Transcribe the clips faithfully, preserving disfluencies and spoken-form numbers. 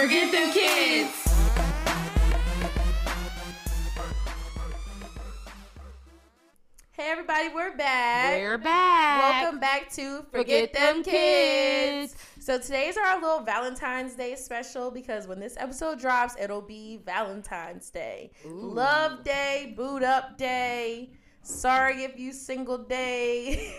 Forget Them Kids. Hey everybody, we're back. We're back. Welcome back to Forget, Forget Them Kids. Kids. So today's our little Valentine's Day special because when this episode drops, it'll be Valentine's Day. Ooh. Love Day, Boot Up Day, sorry if you single day.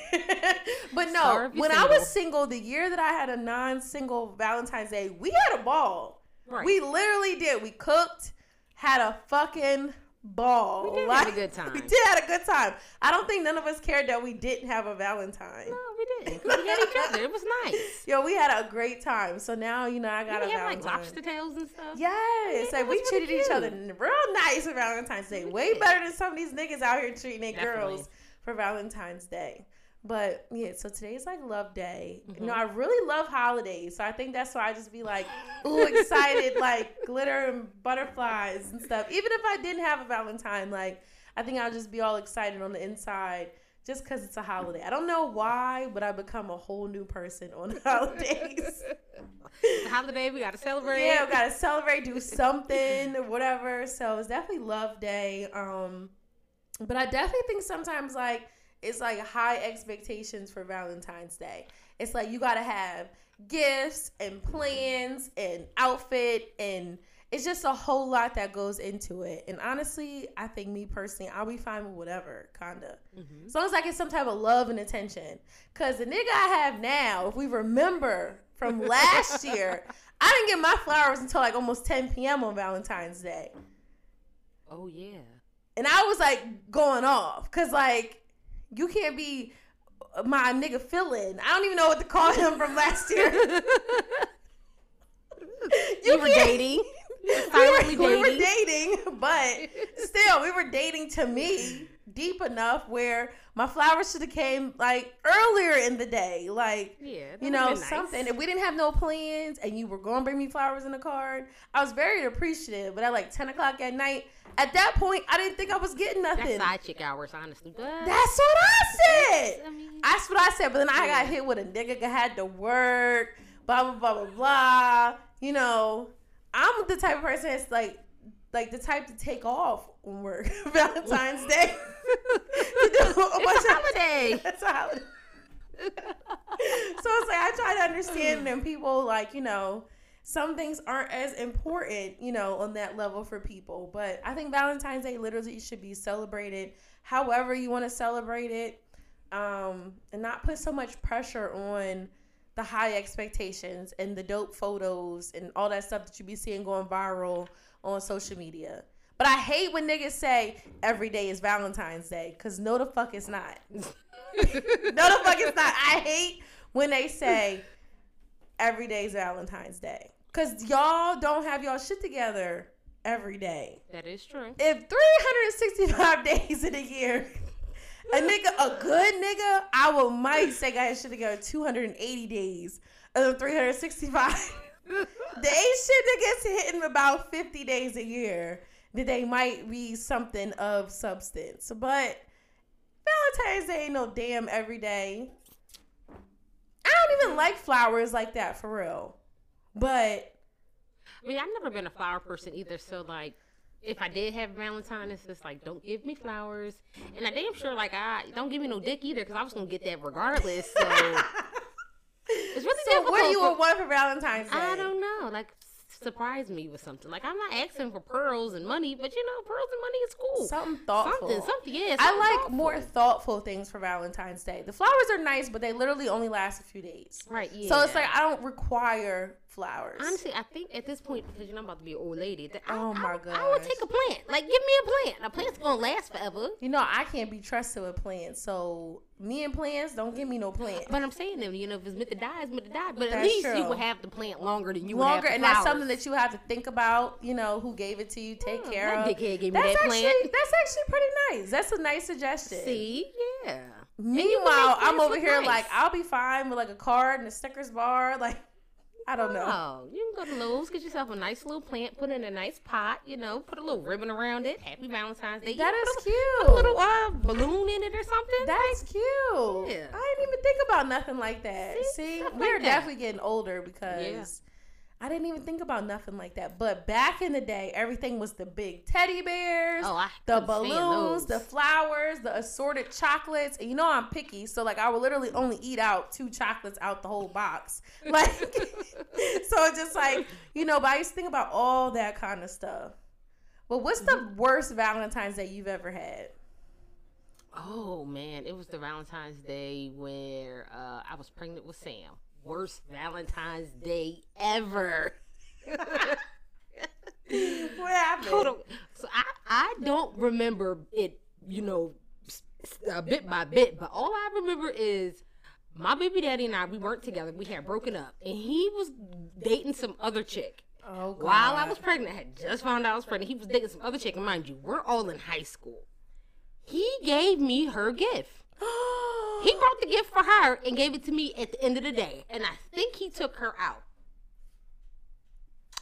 But no, when single. I was single, the year that I had a non-single Valentine's Day, we had a ball. Right. We literally did. We cooked, had a fucking ball. We did like, have a good time. We did have a good time. I don't think none of us cared that we didn't have a Valentine. No, we didn't. We had each other. It was nice. Yo, we had a great time. So now, you know, I got yeah, a Valentine. We had like lobster tails and stuff. Yes. Yeah, like we treated really each other real nice for Valentine's Day. Way better than some of these niggas out here treating their girls for Valentine's Day. But yeah, so today's like Love Day. Mm-hmm. You know, I really love holidays. So I think that's why I just be like, ooh, excited, like glitter and butterflies and stuff. Even if I didn't have a Valentine, like I think I'll just be all excited on the inside just because it's a holiday. I don't know why, but I become a whole new person on the holidays. It's a holiday, we got to celebrate. Yeah, we got to celebrate, do something, or whatever. So it's definitely Love Day. Um, but I definitely think sometimes like, it's like high expectations for Valentine's Day. It's like you gotta have gifts and plans and outfit, and it's just a whole lot that goes into it. And honestly, I think me personally, I'll be fine with whatever, kinda. Mm-hmm. As long as I get some type of love and attention. Cause the nigga I have now, if we remember from last year, I didn't get my flowers until like almost ten p.m. on Valentine's Day. Oh yeah. And I was like going off, cause like, you can't be my nigga feeling. I don't even know what to call him from last year. you, you were dating. We were, dating. we were dating, but still, we were dating to me deep enough where my flowers should have came like earlier in the day. Like, yeah, you know, nice. Something. If we didn't have no plans and you were going to bring me flowers in a card, I was very appreciative. But at like ten o'clock at night, at that point, I didn't think I was getting nothing. That's side chick hours, honestly. But that's what I said. I mean, that's what I said. But then I yeah. got hit with a nigga that had to work, blah, blah, blah, blah, blah. You know, I'm the type of person that's like, like the type to take off on work Valentine's Day. It's a holiday. That's a holiday. So it's like I try to understand them people, like, you know, some things aren't as important, you know, on that level for people. But I think Valentine's Day literally should be celebrated however you want to celebrate it, um, and not put so much pressure on the high expectations and the dope photos and all that stuff that you be seeing going viral on social media. But I hate when niggas say every day is Valentine's Day, because no the fuck it's not. No the fuck it's not. I hate when they say every day is Valentine's Day, because y'all don't have y'all shit together every day. That is true. If three hundred sixty-five days in a year, a nigga, a good nigga, I will might say got his shit together two hundred eighty days of the three hundred sixty-five. They shit that gets hit in about fifty days a year, that they might be something of substance. But Valentine's Day ain't no damn every day. I don't even like flowers like that, for real. But I mean, I've never been a flower person either, so like, if I did have Valentine's, it's just like, don't give me flowers. And I damn sure, like, I don't give me no dick either, because I was going to get that regardless. So it's really so difficult. So what do you for, want for Valentine's Day? I don't know. Like, surprise me with something. Like, I'm not asking for pearls and money, but, you know, pearls and money is cool. Something thoughtful. Something, something, yeah. Something I like thoughtful. More thoughtful things for Valentine's Day. The flowers are nice, but they literally only last a few days. Right, yeah. So it's like, I don't require flowers. Honestly, I think at this point, because you know I'm about to be an old lady, that I, oh my god, I, I would take a plant. Like, give me a plant. A plant's gonna last forever. You know, I can't be trusted with plants, so me and plants, don't give me no plant. But I'm saying them, you know, if it's meant to die, it's meant to die. But that's at least true. You would have the plant longer than you longer, would have the and flowers. That's something that you have to think about. You know, who gave it to you? Take yeah, care of. Dickhead gave me that's that actually, plant. That's actually pretty nice. That's a nice suggestion. See, yeah. Meanwhile, I'm over here nice. Like I'll be fine with like a card and a Snickers bar, like. I don't know. Oh, you can go to Lowe's, get yourself a nice little plant, put it in a nice pot, you know, put a little ribbon around it. Happy Valentine's Day. That is cute. Put a little uh, balloon in it or something. That's like, cute. Yeah. I didn't even think about nothing like that. See, See we're like definitely that. Getting older because yeah. I didn't even think about nothing like that. But back in the day, everything was the big teddy bears, oh, the balloons, the flowers, the assorted chocolates. And you know I'm picky, so like I would literally only eat out two chocolates out the whole box. Like, so it's just like, you know, but I used to think about all that kind of stuff. But what's the worst Valentine's Day you've ever had? Oh, man, it was the Valentine's Day where uh, I was pregnant with Sam. Worst Valentine's Day ever. What happened? Hold on. So I, I don't remember it, you know, uh, bit by bit, but all I remember is my baby daddy and I, we weren't together. We had broken up, and he was dating some other chick. Oh, God. While I was pregnant, I had just found out I was pregnant. He was dating some other chick, and mind you, we're all in high school. He gave me her gift. He brought the gift for her and gave it to me at the end of the day. And I think he took her out.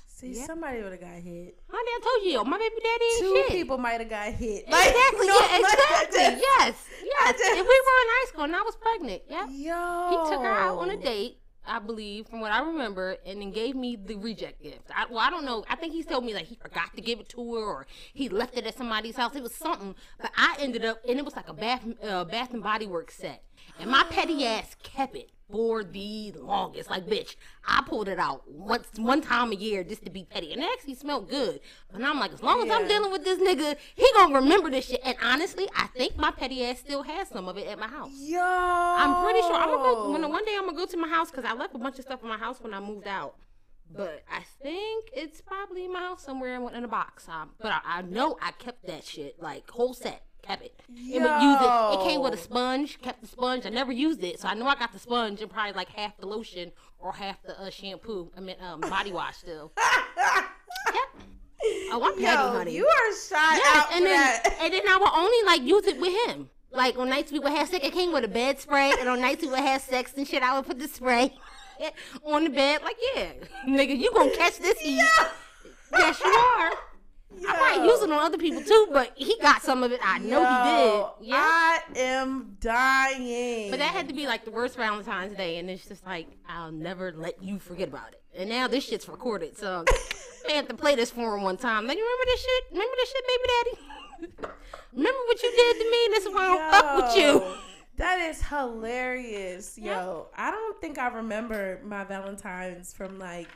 See, yeah. Somebody would have got hit. Honey, I told you, yo, my baby daddy ain't Two shit. Two people might have got hit. Exactly, no, yeah, exactly. Just, yes, yes. Just, and we were in high school and I was pregnant. Yeah. Yo. He took her out on a date, I believe, from what I remember, and then gave me the reject gift. I, well, I don't know. I think he told me, like, he forgot to give it to her or he left it at somebody's house. It was something. But I ended up, and it was like a Bath, uh, Bath and Body Works set. And my petty ass kept it for the longest. Like, bitch, I pulled it out once, one time a year just to be petty. And it actually smelled good. And I'm like, as long as yeah. I'm dealing with this nigga, he gonna remember this shit. And honestly, I think my petty ass still has some of it at my house. Yo! I'm pretty sure. I'm gonna go, when, one day I'm gonna go to my house because I left a bunch of stuff in my house when I moved out. But I think it's probably in my house somewhere in a box. Um, but I, I know I kept that shit, like, whole set. Kept it. It, would use it. It came with a sponge. Kept the sponge. I never used it, so I know I got the sponge and probably like half the lotion or half the uh, shampoo. I mean, um, body wash still. Yep. Oh, I'm petty, honey. You are shot yes, out and for then, that. And then I would only like use it with him. Like on nights we would have sex, it came with a bed spray, and on nights we would have sex and shit, I would put the spray on the bed. Like, yeah, nigga, you gonna catch this heat? Yes, you are. Yo. I might use it on other people too, but he got some of it. I know Yo, he did. Yeah. I am dying. But that had to be like the worst Valentine's Day, and it's just like, I'll never let you forget about it. And now this shit's recorded, so I have to play this for him one time. Like, you remember this shit? Remember this shit, baby daddy? Remember what you did to me? This is why I don't Yo, fuck with you. That is hilarious. Yo, yeah. I don't think I remember my Valentine's from like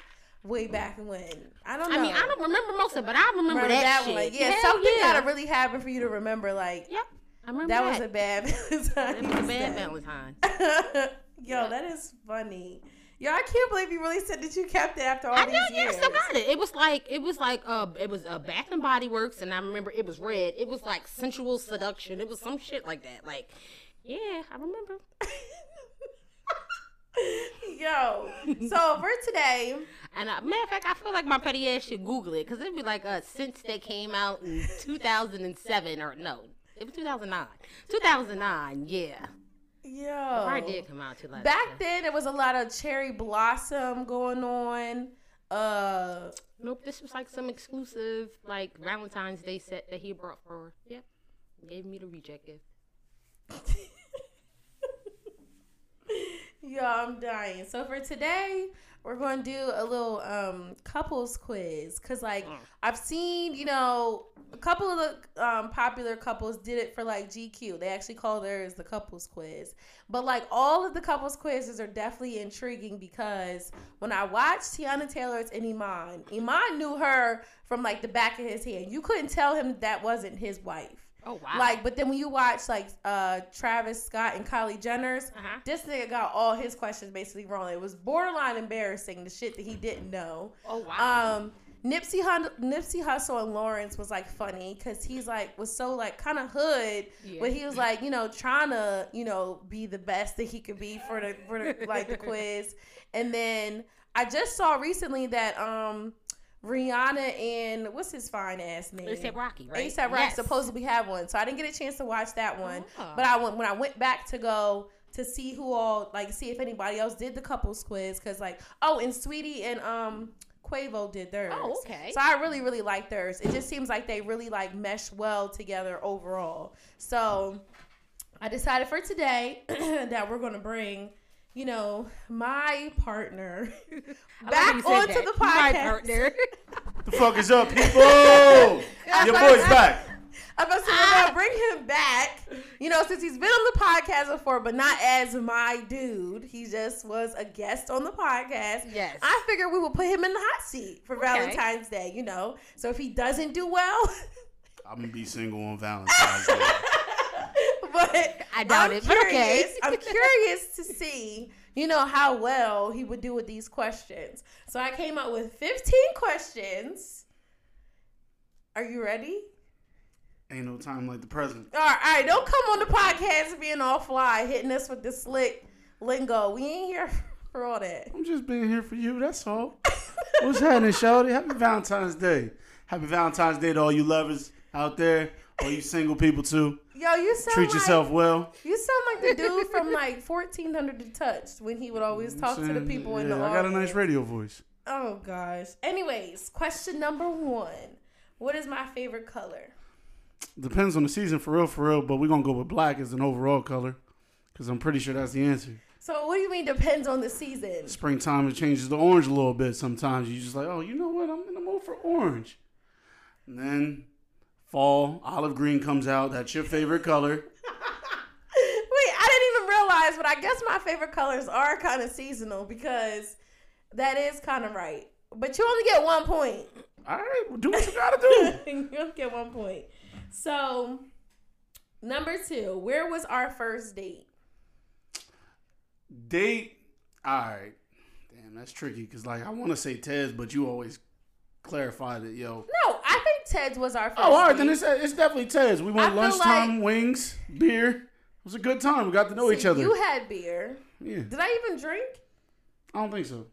way back when. I don't know. I mean, I don't remember most of it, but I remember, remember that, that shit. One. Yeah, Hell something yeah. gotta really happen for you to remember, like, yep, I remember that. That was a bad Valentine. It was a bad Valentine. Yo, yeah. That is funny. Yo, I can't believe you really said that you kept it after all I these know, years. I still got it. It was like, it was like, uh, it was a uh, Bath and Body Works, and I remember it was red. It was like sensual seduction. It was some shit like that. Like, yeah, I remember. Yo, so for today, and uh, matter of fact, I feel like my petty ass should Google it because it'd be like uh, since they came out in two thousand seven or no, it was two thousand nine. two thousand nine, yeah. Yo, I did come out too late. Back then, it was a lot of cherry blossom going on. Uh, nope, this was like some exclusive like Valentine's Day set that he brought for her. Yep, yeah. Gave me the reject gift. Yo, I'm dying. So for today, we're going to do a little um, couples quiz. Because, like, mm. I've seen, you know, a couple of the um, popular couples did it for, like, G Q. They actually call theirs the couples quiz. But, like, all of the couples quizzes are definitely intriguing because when I watched Tiana Taylor's and Iman, Iman knew her from, like, the back of his hand. You couldn't tell him that wasn't his wife. Oh, wow. Like, but then when you watch, like, uh, Travis Scott and Kylie Jenner's, uh-huh. This nigga got all his questions basically wrong. It was borderline embarrassing, the shit that he didn't know. Oh, wow. Um, Nipsey, Hun- Nipsey Hussle and Lawrence was, like, funny because he's, like, was so, like, kind of hood. Yeah. But he was, like, you know, trying to, you know, be the best that he could be for, the, for the, like, the quiz. And then I just saw recently that... um. Rihanna and what's his fine ass name? A$AP Rocky, right? A$AP Rocky yes. supposedly had one, so I didn't get a chance to watch that one. Oh. But I went when I went back to go to see who all like see if anybody else did the couples quiz because like oh and Sweetie and um Quavo did theirs. Oh, okay. So I really really liked theirs. It just seems like they really like mesh well together overall. So I decided for today that we're gonna bring you know, my partner back onto the podcast. My partner. The fuck is up, people? Your boy's back. I'm about to say, we're gonna bring him back, you know, since he's been on the podcast before, but not as my dude. He just was a guest on the podcast. Yes. I figured we would put him in the hot seat for okay. Valentine's Day, you know. So if he doesn't do well, I'm gonna be single on Valentine's Day. But I doubt I'm it. Curious, but okay. I'm curious to see, you know, how well he would do with these questions. So I came up with fifteen questions. Are you ready? Ain't no time like the present. All right, all right, don't come on the podcast being all fly, hitting us with this slick lingo. We ain't here for all that. I'm just being here for you, that's all. What's happening, shawty? Happy Valentine's Day. Happy Valentine's Day to all you lovers out there, all you single people too. Yo, you sound Treat like, yourself well. You sound like the dude from like fourteen hundred to Touch when he would always talk saying, to the people yeah, in the audience. I got a nice radio voice. Oh, gosh. Anyways, question number one. What is my favorite color? Depends on the season, for real, for real. But we're going to go with black as an overall color because I'm pretty sure that's the answer. So what do you mean depends on the season? Springtime, it changes to orange a little bit sometimes. You just like, oh, you know what? I'm in the mood for orange. And then fall, olive green comes out. That's your favorite color. Wait, I didn't even realize, but I guess my favorite colors are kind of seasonal because that is kind of right. But you only get one point. All right, well, do what you got to do. You only get one point. So, number two, where was our first date? Date, all right. Damn, that's tricky because, like, I want to say Ted's, but you always clarified it, yo. No, I think Ted's was our first date. Oh, all right, date. then it's, it's definitely Ted's. We went lunchtime, like, wings, beer. It was a good time. We got to know so each other. You had beer. Yeah. Did I even drink? I don't think so.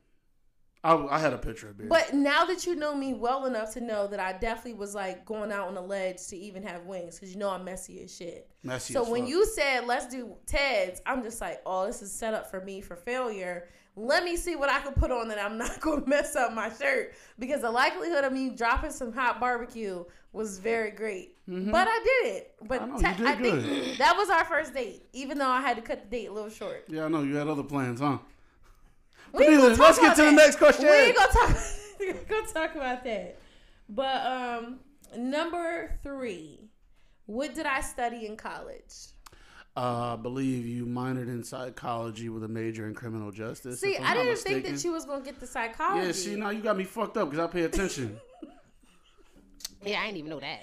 I, I had a picture of beer. But now that you know me well enough to know that I definitely was like going out on a ledge to even have wings because you know I'm messy as shit. Messy so as when fuck. You said, let's do Ted's, I'm just like, oh, this is set up for me for failure. Let me see what I can put on that I'm not going to mess up my shirt because the likelihood of me dropping some hot barbecue was very great. Mm-hmm. But I did it. But I, know, te- I think that was our first date, even though I had to cut the date a little short. Yeah, I know. You had other plans, huh? We Let's talk get to that. The next question. We're gonna talk, we're gonna talk about that. But um, number three, what did I study in college? Uh, I believe you minored in psychology with a major in criminal justice. See, I didn't mistaken. think that you was gonna get the psychology. Yeah, see, now you got me fucked up because I pay attention. Yeah, I didn't even know that.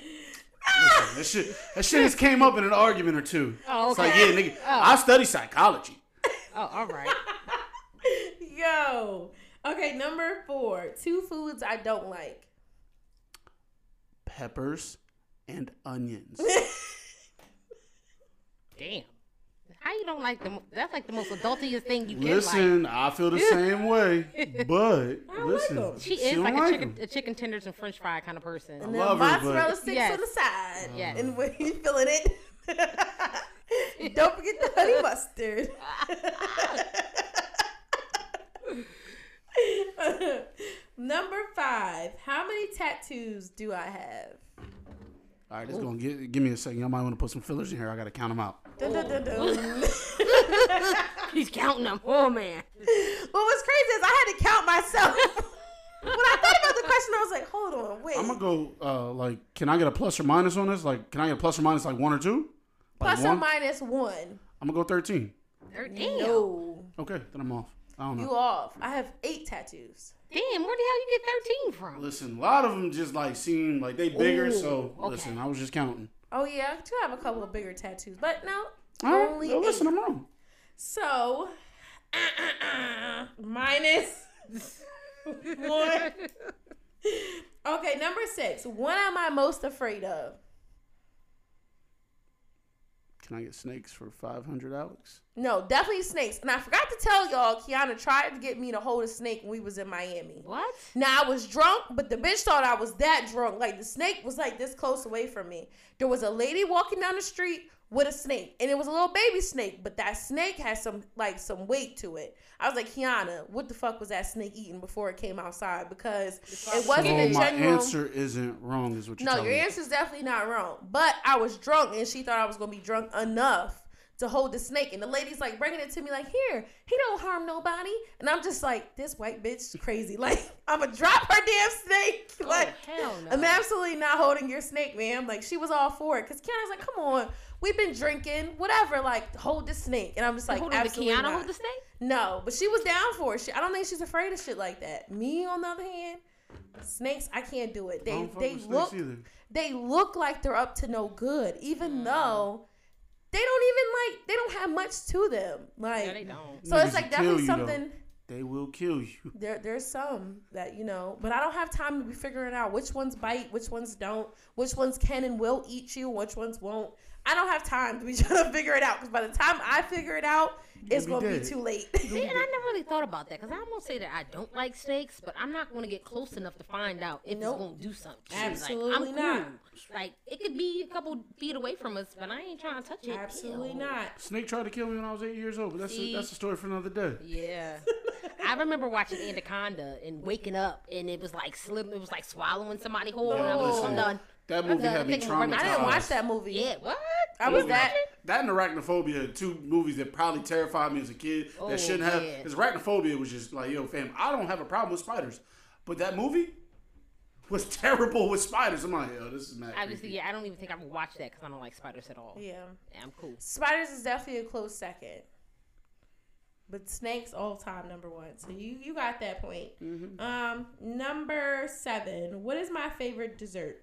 Listen, that shit, that shit just came up in an argument or two. Oh, okay. It's like, yeah, nigga, oh. I study psychology. Oh, all right. Yo. Okay, number four. Two foods I don't like. Peppers and onions. Damn. How you don't like them? That's like the most adultiest thing you can Listen, like. I feel the same way, but listen. Like she, she is like, like a, chicken, a chicken tenders and french fry kind of person. And then mozzarella sticks yes. on the side. Yes. And when you feeling it, don't forget the honey mustard. Number five. How many tattoos do I have? All right, it's gonna get, give me a second. Y'all might want to put some fillers in here. I gotta count them out. Dun, dun, dun, dun. He's counting them. Oh man. Well, what's crazy is I had to count myself. When I thought about the question, I was like, "Hold on, wait." I'm gonna go. Uh, like, can I get a plus or minus on this? Like, can I get a plus or minus like one or two? Like plus one? Or minus one. I'm gonna go thirteen. Thirteen. No. Okay, then I'm off. I don't know. You off. I have eight tattoos. Damn, where the hell you get thirteen from? Listen, a lot of them just like seem like they bigger, Ooh, so okay. listen, I was just counting. Oh yeah, I do have a couple of bigger tattoos, but no, right, only no, eight. Listen, I'm wrong. So, uh, uh, uh, minus one. Okay, number six. What am I most afraid of? Can I get snakes for five hundred, Alex? No, definitely snakes. And I forgot to tell y'all, Kiana tried to get me to hold a snake when we was in Miami. What? Now, I was drunk, but the bitch thought I was that drunk. Like, the snake was, like, this close away from me. There was a lady walking down the street with a snake. And it was a little baby snake, but that snake had some, like, some weight to it. I was like, Kiana, what the fuck was that snake eating before it came outside? Because it wasn't so a my general... my answer isn't wrong, is what you're no, telling me. No, your answer's definitely not wrong. But I was drunk, and she thought I was going to be drunk enough to hold the snake. And the lady's like bringing it to me like, here, he don't harm nobody. And I'm just like, this white bitch is crazy. Like, I'm going to drop her damn snake. Oh, like, hell no. I'm absolutely not holding your snake, ma'am. Like, she was all for it. Because Kiana's like, come on. We've been drinking, whatever. Like, hold the snake. And I'm just like, absolutely not. Kiana hold the snake? No, but she was down for it. She, I don't think she's afraid of shit like that. Me, on the other hand, snakes, I can't do it. They they look they look like they're up to no good, even though they don't even like they don't have much to them. Like, yeah, they don't. So no, it's like definitely something. Though. They will kill you. There there's some that, you know, but I don't have time to be figuring out which ones bite, which ones don't, which ones can and will eat you, which ones won't. I don't have time to be trying to figure it out, because by the time I figure it out, it's going to be too late. See, and I never really thought about that, because I'm going to say that I don't like snakes, but I'm not going to get close enough to find out if nope. it's going to do something. Absolutely like, I'm not. Cool. Like, it could be a couple feet away from us, but I ain't trying to touch it. Absolutely Ew. not. Snake tried to kill me when I was eight years old, but that's, a, that's a story for another day. Yeah. I remember watching Anaconda and waking up, and it was like slim, it was like swallowing somebody whole, no, and I was like, I'm done. That movie had me traumatized. I didn't watch that movie. Yeah, what? I was that. That and Arachnophobia, two movies that probably terrified me as a kid oh, that shouldn't have. Because Arachnophobia was just like, yo, fam, I don't have a problem with spiders. But that movie was terrible with spiders. I'm like, yo, this is mad. Obviously, yeah, I don't even think I would watch that because I don't like spiders at all. Yeah. yeah. I'm cool. Spiders is definitely a close second. But snakes, all time number one. So you, you got that point. Mm-hmm. Um, number seven. What is my favorite dessert?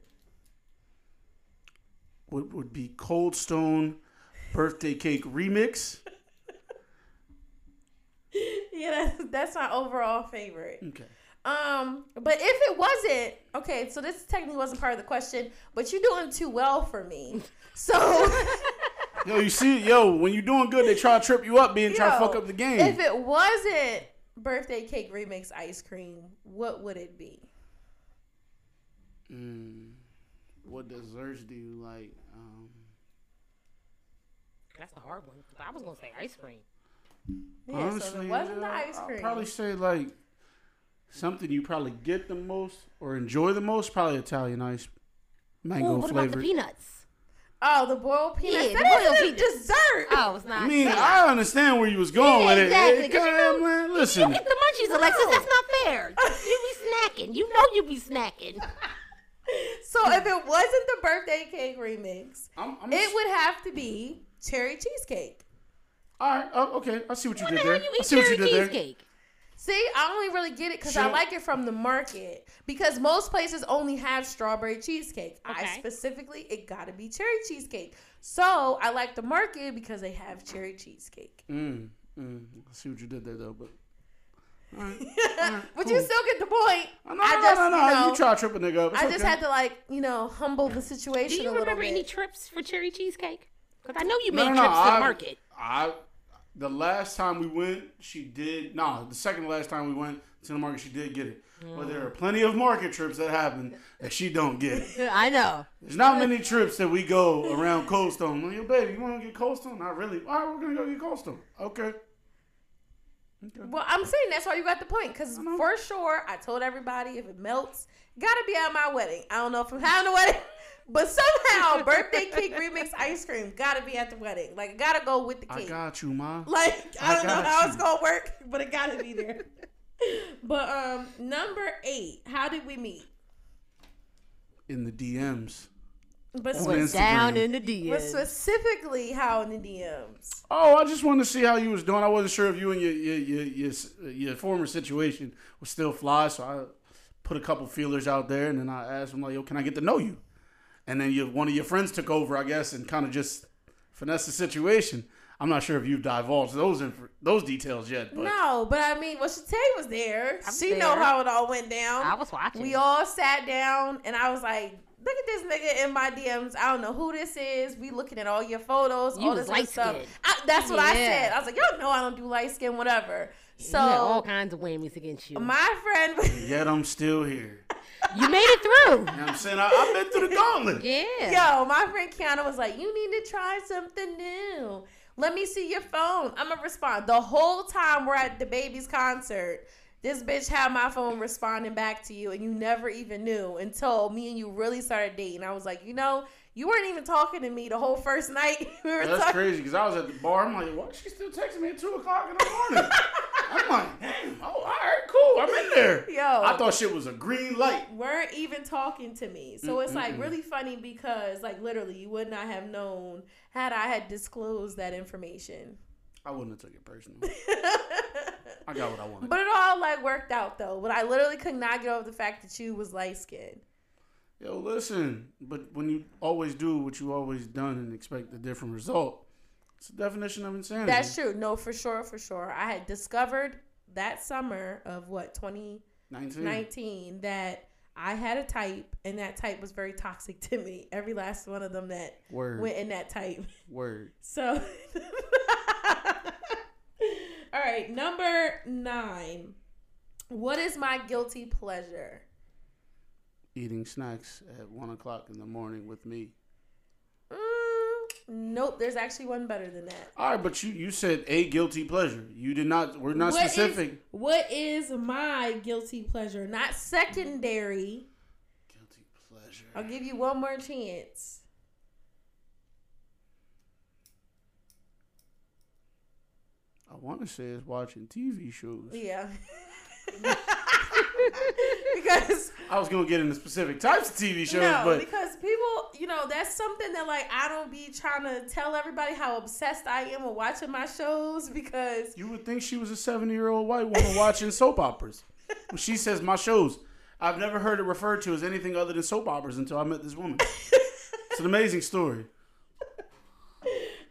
What would be Cold Stone birthday cake remix? Yeah, that's, that's my overall favorite. Okay. Um, but if it wasn't, okay, so this technically wasn't part of the question, but you're doing too well for me. So. Yo, you see, yo, when you're doing good, they try to trip you up, being yo, try to fuck up the game. If it wasn't birthday cake remix ice cream, what would it be? Mm. What desserts do you like? Um, That's the hard one. I was gonna say ice cream. Yeah, honestly, so it wasn't the ice cream. I'd probably say like something you probably get the most or enjoy the most. Probably Italian ice, mango Ooh, what flavored. About the peanuts? Oh, the boiled peanuts. Yeah, that boiled isn't peanuts. Dessert. Oh, it's not. I mean, fair. I understand where you was going yeah, with exactly. it. Exactly. You know, man, listen. You get the munchies, no. Alexis. That's not fair. You be snacking. You know you be snacking. So if it wasn't the birthday cake remix, I'm, I'm it would have to be cherry cheesecake. All right. Oh, okay. I see what you when did the there. You I see what you did cheesecake? there. See, I only really get it because sure. I like it from the market. Because most places only have strawberry cheesecake. Okay. I specifically, it got to be cherry cheesecake. So I like the market because they have cherry cheesecake. Mm, mm. I see what you did there, though, but. All right. All right. But cool. You still get the point. No, no, I just, no, no, no. You, know, you try to trip a nigga up. It's I just okay. had to, like, you know, humble the situation. Do you a remember bit. any trips for cherry cheesecake? Because I know you made no, no, trips no, to I, the market. I, the last time we went, she did. No, nah, the second last time we went to the market, she did get it. Mm. But there are plenty of market trips that happen that she don't get it. I know. There's not many trips that we go around Cold Stone. Like, yo, baby, you want to get Cold Stone? Not really. All right, we're going to go get Cold Stone. Okay. Okay. Well, I'm saying that's why you got the point, because for sure, I told everybody if it melts, gotta be at my wedding. I don't know if I'm having a wedding, but somehow birthday cake remix ice cream gotta be at the wedding. Like, gotta go with the cake. I got you, ma. Like, I, I don't know how you. it's gonna work, but it gotta be there. But um, number eight, how did we meet? In the D Ms. But oh, down in the D Ms. But specifically, how in the D Ms? Oh, I just wanted to see how you was doing. I wasn't sure if you and your your your, your, your former situation was still fly, so I put a couple feelers out there, and then I asked him like, "Yo, can I get to know you?" And then you, one of your friends took over, I guess, and kind of just finessed the situation. I'm not sure if you've divulged those inf- those details yet. But. No, but I mean, well, Shatay was there. I'm she there. know how it all went down. I was watching. We all sat down, and I was like. Look at this nigga in my D Ms. I don't know who this is. We looking at all your photos, you all this light stuff. I, that's what yeah. I said. I was like, y'all know I don't do light skin, whatever. So you had all kinds of whammies against you. My friend. Yet I'm still here. You made it through. You know what I'm saying? I, I've been through the gauntlet. Yeah. Yo, my friend Kiana was like, you need to try something new. Let me see your phone. I'm going to respond. The whole time we're at DaBaby's concert, this bitch had my phone responding back to you, and you never even knew until me and you really started dating. I was like, you know, You weren't even talking to me the whole first night. We were That's talking. Crazy because I was at the bar. I'm like, why is she still texting me at two o'clock in the morning? I'm like, damn. Oh, all right, cool. I'm in there. Yo, I thought shit was a green light. Weren't even talking to me. So it's mm-hmm. like really funny because like literally you would not have known had I had disclosed that information. I wouldn't have took it personally. I got what I wanted. But it all like worked out though. But I literally could not get over the fact that you was light skinned. Yo, listen, but when you always do what you always done and expect a different result, it's the definition of insanity. That's true. No, for sure, for sure. I had discovered that summer of what, twenty nineteen, that I had a type, and that type was very toxic to me. Every last one of them that Word. Went in that type. Word. So, all right, number nine. What is my guilty pleasure? Eating snacks at one o'clock in the morning with me. Mm, nope, there's actually one better than that. All right, but you, you said a guilty pleasure. You did not. We're not what specific. Is, what is my guilty pleasure? Not secondary. Guilty pleasure. I'll give you one more chance. I want to say it's watching T V shows. Yeah. Because I was gonna get into specific types of T V shows, no, but because people, you know, that's something that like I don't be trying to tell everybody how obsessed I am with watching my shows because you would think she was a seventy-year-old white woman watching soap operas. When she says my shows, I've never heard it referred to as anything other than soap operas until I met this woman. It's an amazing story.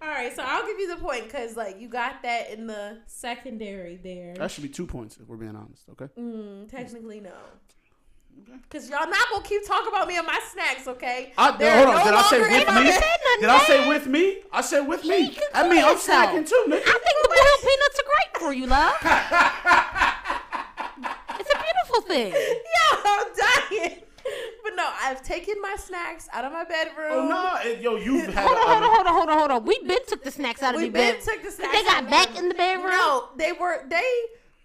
All right, so I'll give you the point because, like, you got that in the secondary there. That should be two points if we're being honest, okay? Mm, technically, no. Okay. Because y'all not going to keep talking about me and my snacks, okay? I, They're hold on, no did I say with me? Did I say with me? I said with me. I mean, I'm snacking too, nigga. I think the boiled peanuts are great for you, love. It's a beautiful thing. Yo, I'm dying. But no, I've taken my snacks out of my bedroom. Oh no, yo, you had hold on, hold on, hold on, hold on, hold on. We been took the snacks out of the bedroom. We been took the snacks. They got back in the bedroom. No, they were they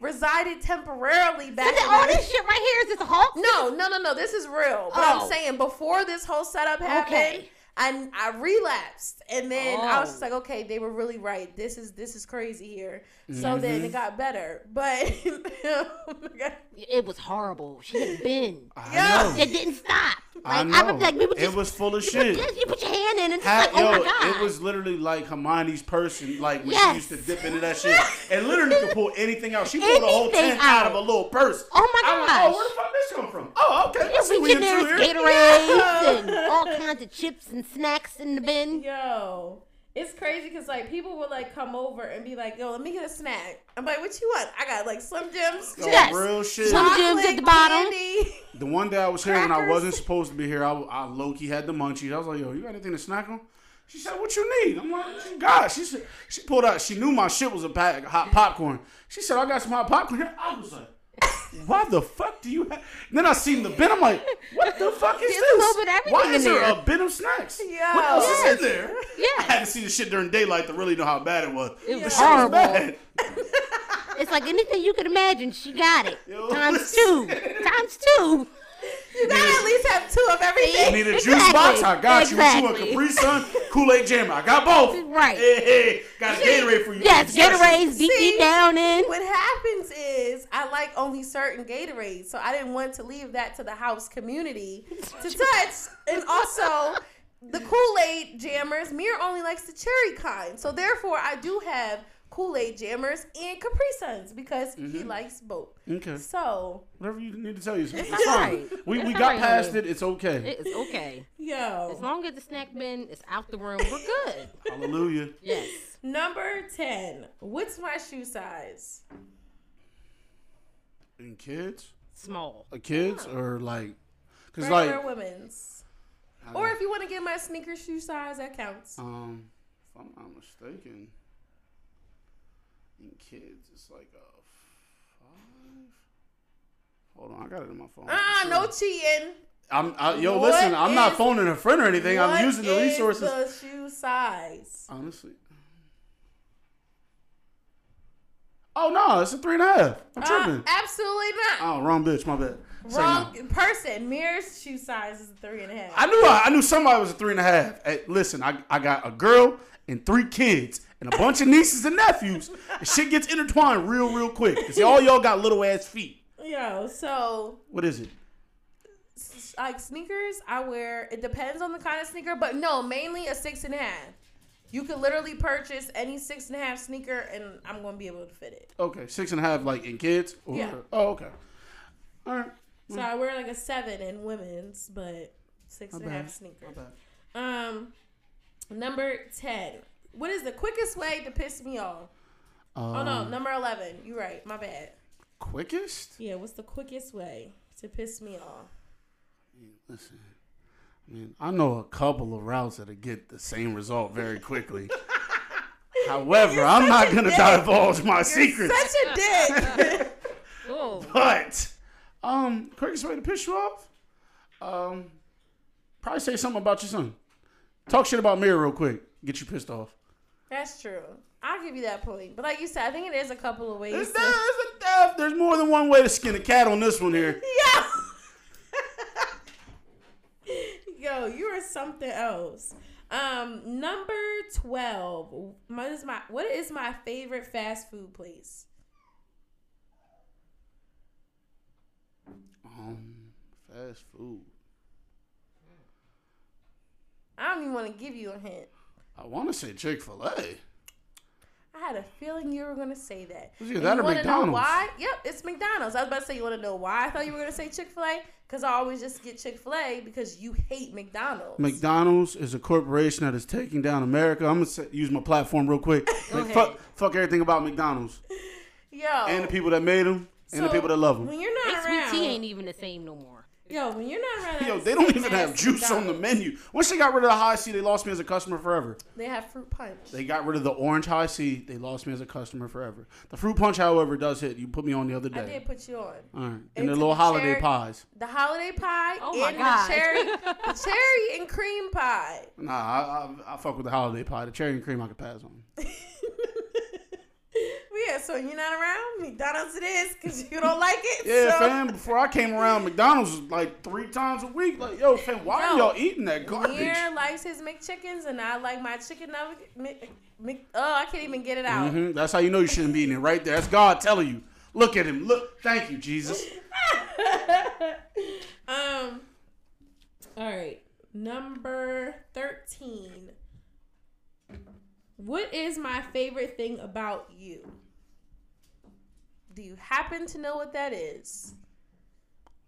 resided temporarily back. So all this shit right here is this Hulk? No, no, no, no. This is real. But oh. I'm saying before this whole setup happened, okay. I I relapsed, and then oh. I was just like, okay, they were really right. This is this is crazy here. Mm-hmm. So then it got better, but oh my God. It was horrible. She had been. I know. It didn't stop. Like, I know. I was like, we were just, it was full of you shit. Put, you put your hand in and just like, yo, oh my God. It was literally like Hermione's person, like when yes. she used to dip into that shit, and literally could pull anything out. She pulled anything a whole ten out. out of a little purse. Oh my God! Like, oh, where the fuck this come from? Oh, okay. Let's see what you do here. Gatorades and all kinds of chips and snacks in the bin. Yo. It's crazy because, like, people would, like, come over and be like, yo, let me get a snack. I'm like, what you want? I got, like, Slim Jims. Yo, yes. Real shit. Slim Jims at the bottom. Candy. The one day I was here Crackers. When I wasn't supposed to be here, I, I low-key had the munchies. I was like, yo, you got anything to snack on? She said, what you need? I'm like, what you got? She said, she pulled out. She knew my shit was a pack of hot popcorn. She said, I got some hot popcorn here. I was like, why the fuck do you have? And then I seen the bin. I'm like, what the fuck is this? Why is there a bin of snacks? Yeah. What else yes. is in there? Yes. I hadn't seen the shit during daylight to really know how bad it was. It was horrible. Bad. It's like anything you could imagine, she got it. Yo, times listen. two. Times two. You gotta at least have two of everything. You need a juice exactly. box? I got exactly. you. You a Capri Sun, Kool-Aid Jammer. I got both. Right. Hey, hey. Got a Gatorade for you. Yes, Gatorades deep, deep down in. What happens is I like only certain Gatorades, so I didn't want to leave that to the house community to touch. And also, the Kool-Aid Jammers, Mir only likes the cherry kind. So therefore, I do have Kool-Aid Jammers and Capri Suns because mm-hmm. he likes both. Okay. So whatever you need to tell you, it's, it's fine. Right. We it's we got right. past it. It's okay. It's okay. Yo, as long as the snack bin is out the room, we're good. Hallelujah. Yes. Number ten. What's my shoe size? In kids? Small. A kids yeah. or like? Because like women's. Or if you want to get my sneaker shoe size, that counts. Um, if I'm not mistaken. In kids, it's like a five. Hold on, I got it in my phone. Ah, uh, no cheating. I'm I, yo, what listen. I'm not phoning a friend or anything. I'm using the resources. What is the shoe size? Honestly. Oh no, it's a three and a half. I'm uh, tripping. Absolutely not. Oh, wrong bitch. My bad. Wrong so, person. Mirror's shoe size is a three and a half. I knew I, I knew somebody was a three and a half. Hey, listen, I, I got a girl and three kids and a bunch of nieces and nephews. And shit gets intertwined real, real quick. See, all y'all got little ass feet. Yo, so. What is it? Like sneakers, I wear, it depends on the kind of sneaker, but no, mainly a six and a half. You could literally purchase any six and a half sneaker, and I'm going to be able to fit it. Okay, six and a half, like in kids? Or, yeah. Oh, okay. All right. So mm. I wear like a seven in women's, but six and a half sneakers. Um, number ten. What is the quickest way to piss me off? Um, oh no, number eleven. You're right. My bad. Quickest? Yeah. What's the quickest way to piss me off? Yeah, listen. I mean, I know a couple of routes that'll get the same result very quickly. However, You're I'm not gonna dick. divulge my You're secrets. Such a dick. But um, quickest way to piss you off? Um, probably say something about your son. Talk shit about Mirror real quick. Get you pissed off. That's true. I'll give you that point. But like you said, I think it is a couple of ways. There's, to... there's, a, there's more than one way to skin a cat on this one here. Yeah. Yo, you are something else. Um, number twelve. What is my what is my favorite fast food place? Um, fast food. I don't even want to give you a hint. I want to say Chick-fil-A. I had a feeling you were going to say that. Yeah, that or McDonald's. Know why? Yep, it's McDonald's. I was about to say, you want to know why I thought you were going to say Chick-fil-A? Because I always just get Chick-fil-A because you hate McDonald's. McDonald's is a corporation that is taking down America. I'm going to use my platform real quick. Like, fuck, fuck everything about McDonald's. Yo. And the people that made them and so, the people that love them. When you're not around. Sweet tea ain't even the same no more. Yo, when you're not right. Yo, they don't even have juice McDonald's. on the menu. Once they got rid of the High C, they lost me as a customer forever. They have Fruit Punch. They got rid of the orange High C. They lost me as a customer forever. The Fruit Punch, however, does hit. You put me on the other day. I did put you on. All right. And, and the little the holiday cherry, pies. The holiday pie. Oh, my and God. The cherry, the cherry and cream pie. Nah, I, I, I fuck with the holiday pie. The cherry and cream I could pass on. Yeah, so you're not around? McDonald's it is because you don't like it. Yeah, so. Fam, before I came around, McDonald's was like three times a week. Like, yo, fam, why yo, are y'all eating that garbage? Beer likes his McChickens, and I like my chicken. Mc, Mc, oh, I can't even get it out. Mm-hmm. That's how you know you shouldn't be eating it right there. That's God telling you. Look at him. Look. Thank you, Jesus. um. All right. Number thirteen. What is my favorite thing about you? Do you happen to know what that is?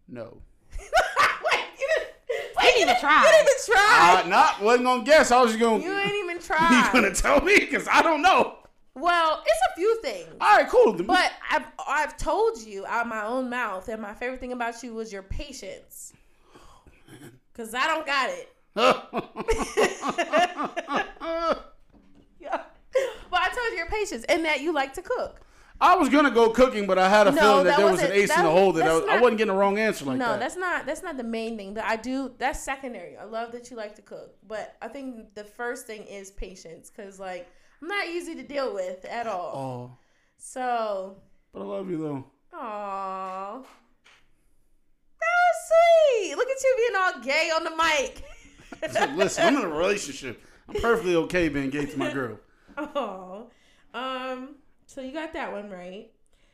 No. Wait, you didn't, wait, you didn't even try. You didn't even try. I not, wasn't going to guess. I was just going to. You ain't even try. You going to tell me? Because I don't know. Well, it's a few things. All right, cool. But I've, I've told you out of my own mouth that my favorite thing about you was your patience. Because I don't got it. Yeah. Well, I told you your patience and that you like to cook. I was gonna go cooking, but I had a no, feeling that, that there was an ace that, in the hole that I, was, not, I wasn't getting the wrong answer like no, that. No, that's not that's not the main thing. But I do that's secondary. I love that you like to cook, but I think the first thing is patience because like I'm not easy to deal with at all. Oh. So. But I love you though. Aww. That was sweet. Look at you being all gay on the mic. So listen, I'm in a relationship. I'm perfectly okay being gay to my girl. Oh. Um, so you got that one right.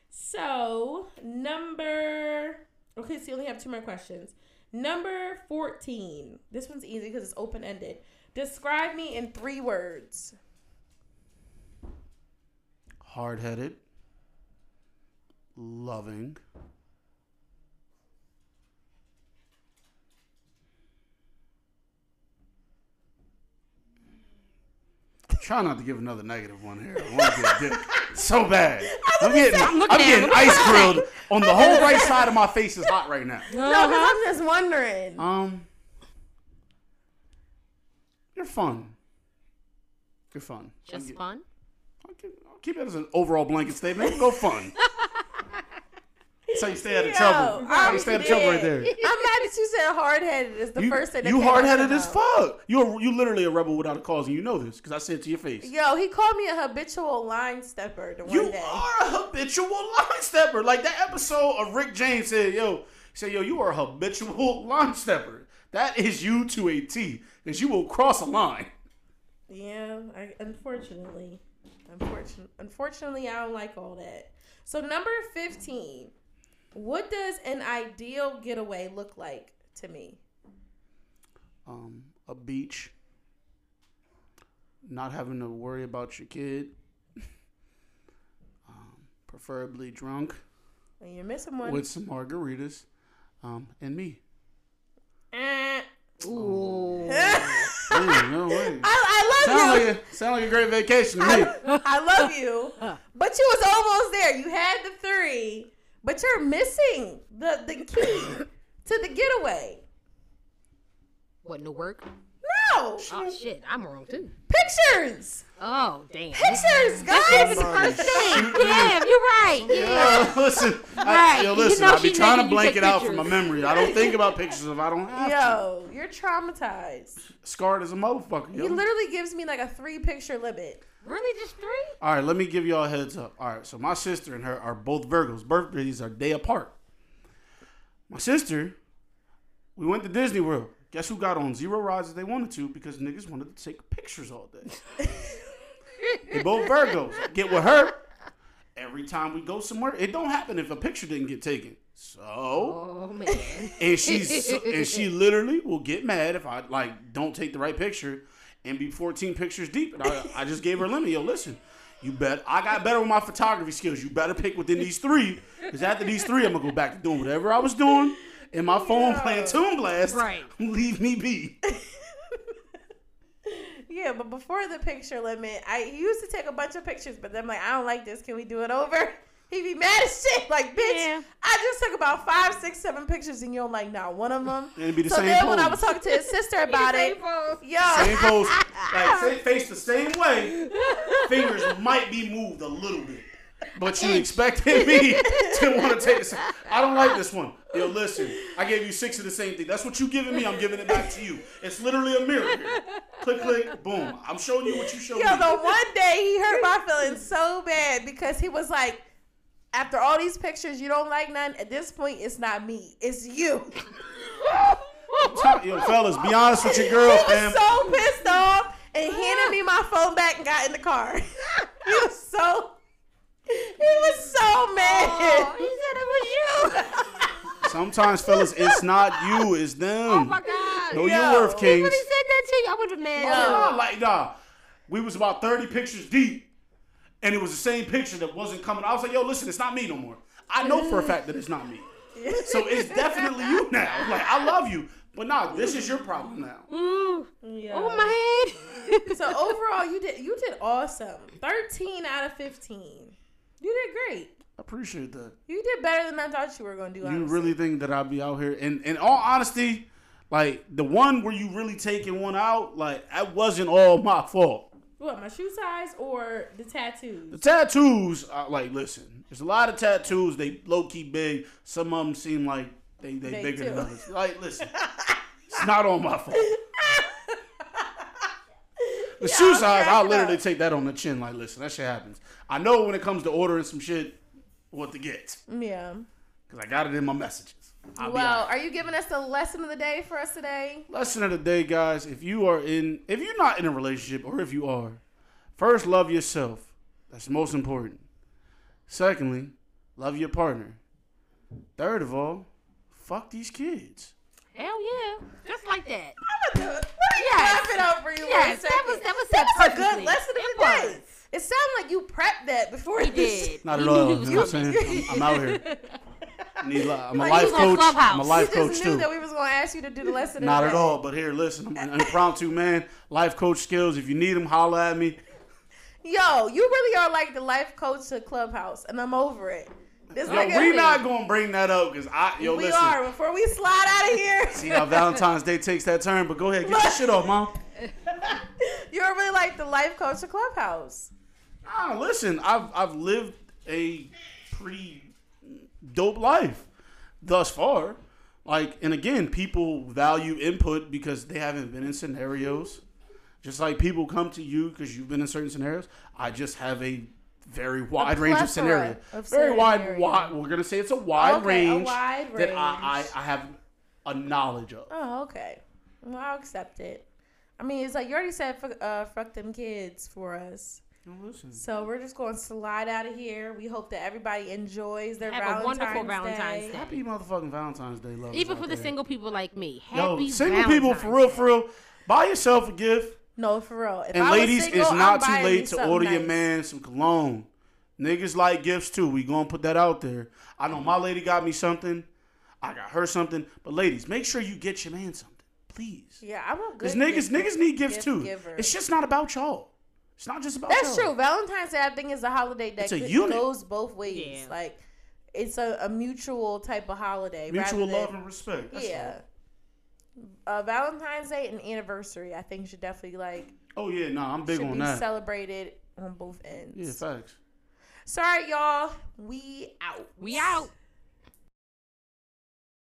So, number... Okay, so you only have two more questions. Number fourteen. This one's easy because it's open-ended. Describe me in three words. Hard-headed. Loving. Try not to give another negative one here. I want to get a dick so bad. I'm getting, I'm I'm getting ice grilled on the whole right side of my face is hot right now. No, uh-huh. I'm just wondering. Um, you're fun. You're fun. Just I'll get, fun. I'll, get, I'll keep it as an overall blanket statement. Go fun. That's how you stay out of Yo, trouble. That's how you stay out of trouble right there. I'm mad that you said hard-headed is the you, first thing that you hard-headed as fuck. You're you literally a rebel without a cause, and you know this because I said it to your face. Yo, he called me a habitual line stepper the one you day. You are a habitual line stepper. Like that episode of Rick James said, yo, say, yo, you are a habitual line stepper. That is you to a T, because you will cross a line. Yeah, I, unfortunately. Unfortunately, unfortunately, I don't like all that. So number fifteen, what does an ideal getaway look like to me? Um, a beach. Not having to worry about your kid. Um, preferably drunk. And you're missing one. With some margaritas. Um, and me. Uh, ooh. Ooh, no way. I, I love sound you. Like a, sound like a great vacation to me. I, I love you. But you was almost there. You had the three, but you're missing the, the key to the getaway. What, no work? No. Oh, shit. I'm wrong, too. Pictures. Oh, damn. Pictures, guys. That should have been the first thing. Damn, you're right. Yeah. Yo, listen. I, right. yo, listen. You know I be trying to blank it out from my memory. I don't think about pictures if I don't have yo, to. Yo, you're traumatized. Scarred as a motherfucker. Yo. He literally gives me like a three-picture limit. Really? Just three? All right, let me give y'all a heads up. All right, so my sister and her are both Virgos. Birthdays are a day apart. My sister, we went to Disney World. Guess who got on zero rides if they wanted to because niggas wanted to take pictures all day. They both Virgos. Get with her. Every time we go somewhere, it don't happen if a picture didn't get taken. So, oh, man. and she's and she literally will get mad if I like don't take the right picture and be fourteen pictures deep. And I, I just gave her a limit. Yo, listen, you bet I got better with my photography skills. You better pick within these three because after these three, I'm gonna go back to doing whatever I was doing. And my phone yeah. playing Toon Blast, right. Leave me be. Yeah, but before the picture limit, I used to take a bunch of pictures, but then I'm like, I don't like this. Can we do it over? He'd be mad as shit. Like, bitch, yeah. I just took about five, six, seven pictures, and you don't like not one of them. It'd be the so same then pose. When I was talking to his sister about it, same pose. Yo. Same pose. Like, same face the same way. Fingers might be moved a little bit. But you expected me to want to take this. I don't like this one. Yo, listen, I gave you six of the same thing. That's what you giving me. I'm giving it back to you. It's literally a mirror. Click, click, boom. I'm showing you what you showed Yo, me. Yo, the one day he hurt my feelings so bad because he was like, after all these pictures, you don't like none. At this point, it's not me. It's you. Yo, fellas, be honest with your girl, fam. He was so pissed off and handed me my phone back and got in the car. He was so He was so mad. Oh, he said it was you. Sometimes, fellas, it's not you, it's them. Oh my God. Know Yo. your worth, kings. If he said that to you, I would have been mad. No, like, nah. We was about thirty pictures deep, and it was the same picture that wasn't coming. I was like, yo, listen, it's not me no more. I know for a fact that it's not me. So it's definitely you now. Like, I love you. But nah, this is your problem now. Mm. Yeah. Oh, my head. So overall, you did you did awesome. thirteen out of fifteen. You did great. I appreciate that. You did better than I thought you were going to do. Honestly. You really think that I'd be out here? And in all honesty, like the one where you really taking one out, like that wasn't all my fault. What, my shoe size or the tattoos? The tattoos, uh, like listen, there's a lot of tattoos. They low key big. Some of them seem like they they big bigger too. Than others. Like listen, it's not all my fault. The yeah, shoe size, I'll literally up. Take that on the chin. Like, listen, that shit happens. I know when it comes to ordering some shit, what to get. Yeah. Because I got it in my messages. I'll well, are you giving us the lesson of the day for us today? Lesson of the day, guys. If you are in, if you're not in a relationship, or if you are, first, love yourself. That's most important. Secondly, love your partner. Third of all, fuck these kids. Hell yeah. Just like that. I'm gonna do it. Yes. It up for you yes. That was that was, that was a good lesson of the day. It sounded like you prepped that before you did. Not at all. You know what I'm saying? I'm, I'm out here. I need, I'm, a life coach. I'm a life coach. I'm a life coach too. You just knew that we was gonna ask you to do the lesson. Not at all. But here, listen. I'm an impromptu man. Life coach skills. If you need them, holler at me. Yo, you really are like the life coach to Clubhouse, and I'm over it. This no, we're not gonna bring that up because I yo we listen. We are before we slide out of here. See how Valentine's Day takes that turn, but go ahead, get your shit off, Mom. You're really like the life coach of Clubhouse. Ah, listen, I've I've lived a pretty dope life thus far. Like, and again, people value input because they haven't been in scenarios. Just like people come to you because you've been in certain scenarios. I just have a very wide range of scenario. Of very wide, wide. We're going to say it's a wide okay, range. A wide range. That I, I, I have a knowledge of. Oh, okay. Well, I'll accept it. I mean, it's like you already said, uh, fuck them kids for us. Listen. So we're just going to slide out of here. We hope that everybody enjoys their Have Valentine's Day. Have a wonderful Valentine's Day. Day. Happy motherfucking Valentine's Day, love. Even for the there. single people like me. Happy Yo, single Valentine's people, for real, for real. Buy yourself a gift. No, for real. If and I ladies, single, it's not I'm too late to order nice. your man some cologne. Niggas like gifts too. We gonna put that out there. I know my lady got me something. I got her something. But ladies, make sure you get your man something, please. Yeah, I want good. Cause niggas, niggas need gifts gift too. Givers. It's just not about y'all. It's not just about That's y'all. True. Valentine's Day, I think, is a holiday that a goes both ways. Yeah. Like, it's a, a mutual type of holiday. Mutual than, love and respect. That's yeah. Uh, Valentine's Day and anniversary, I think, should definitely, like... Oh, yeah. No, nah, I'm big on be that. Celebrated on both ends. Yeah, facts. Sorry, y'all. We out. We out.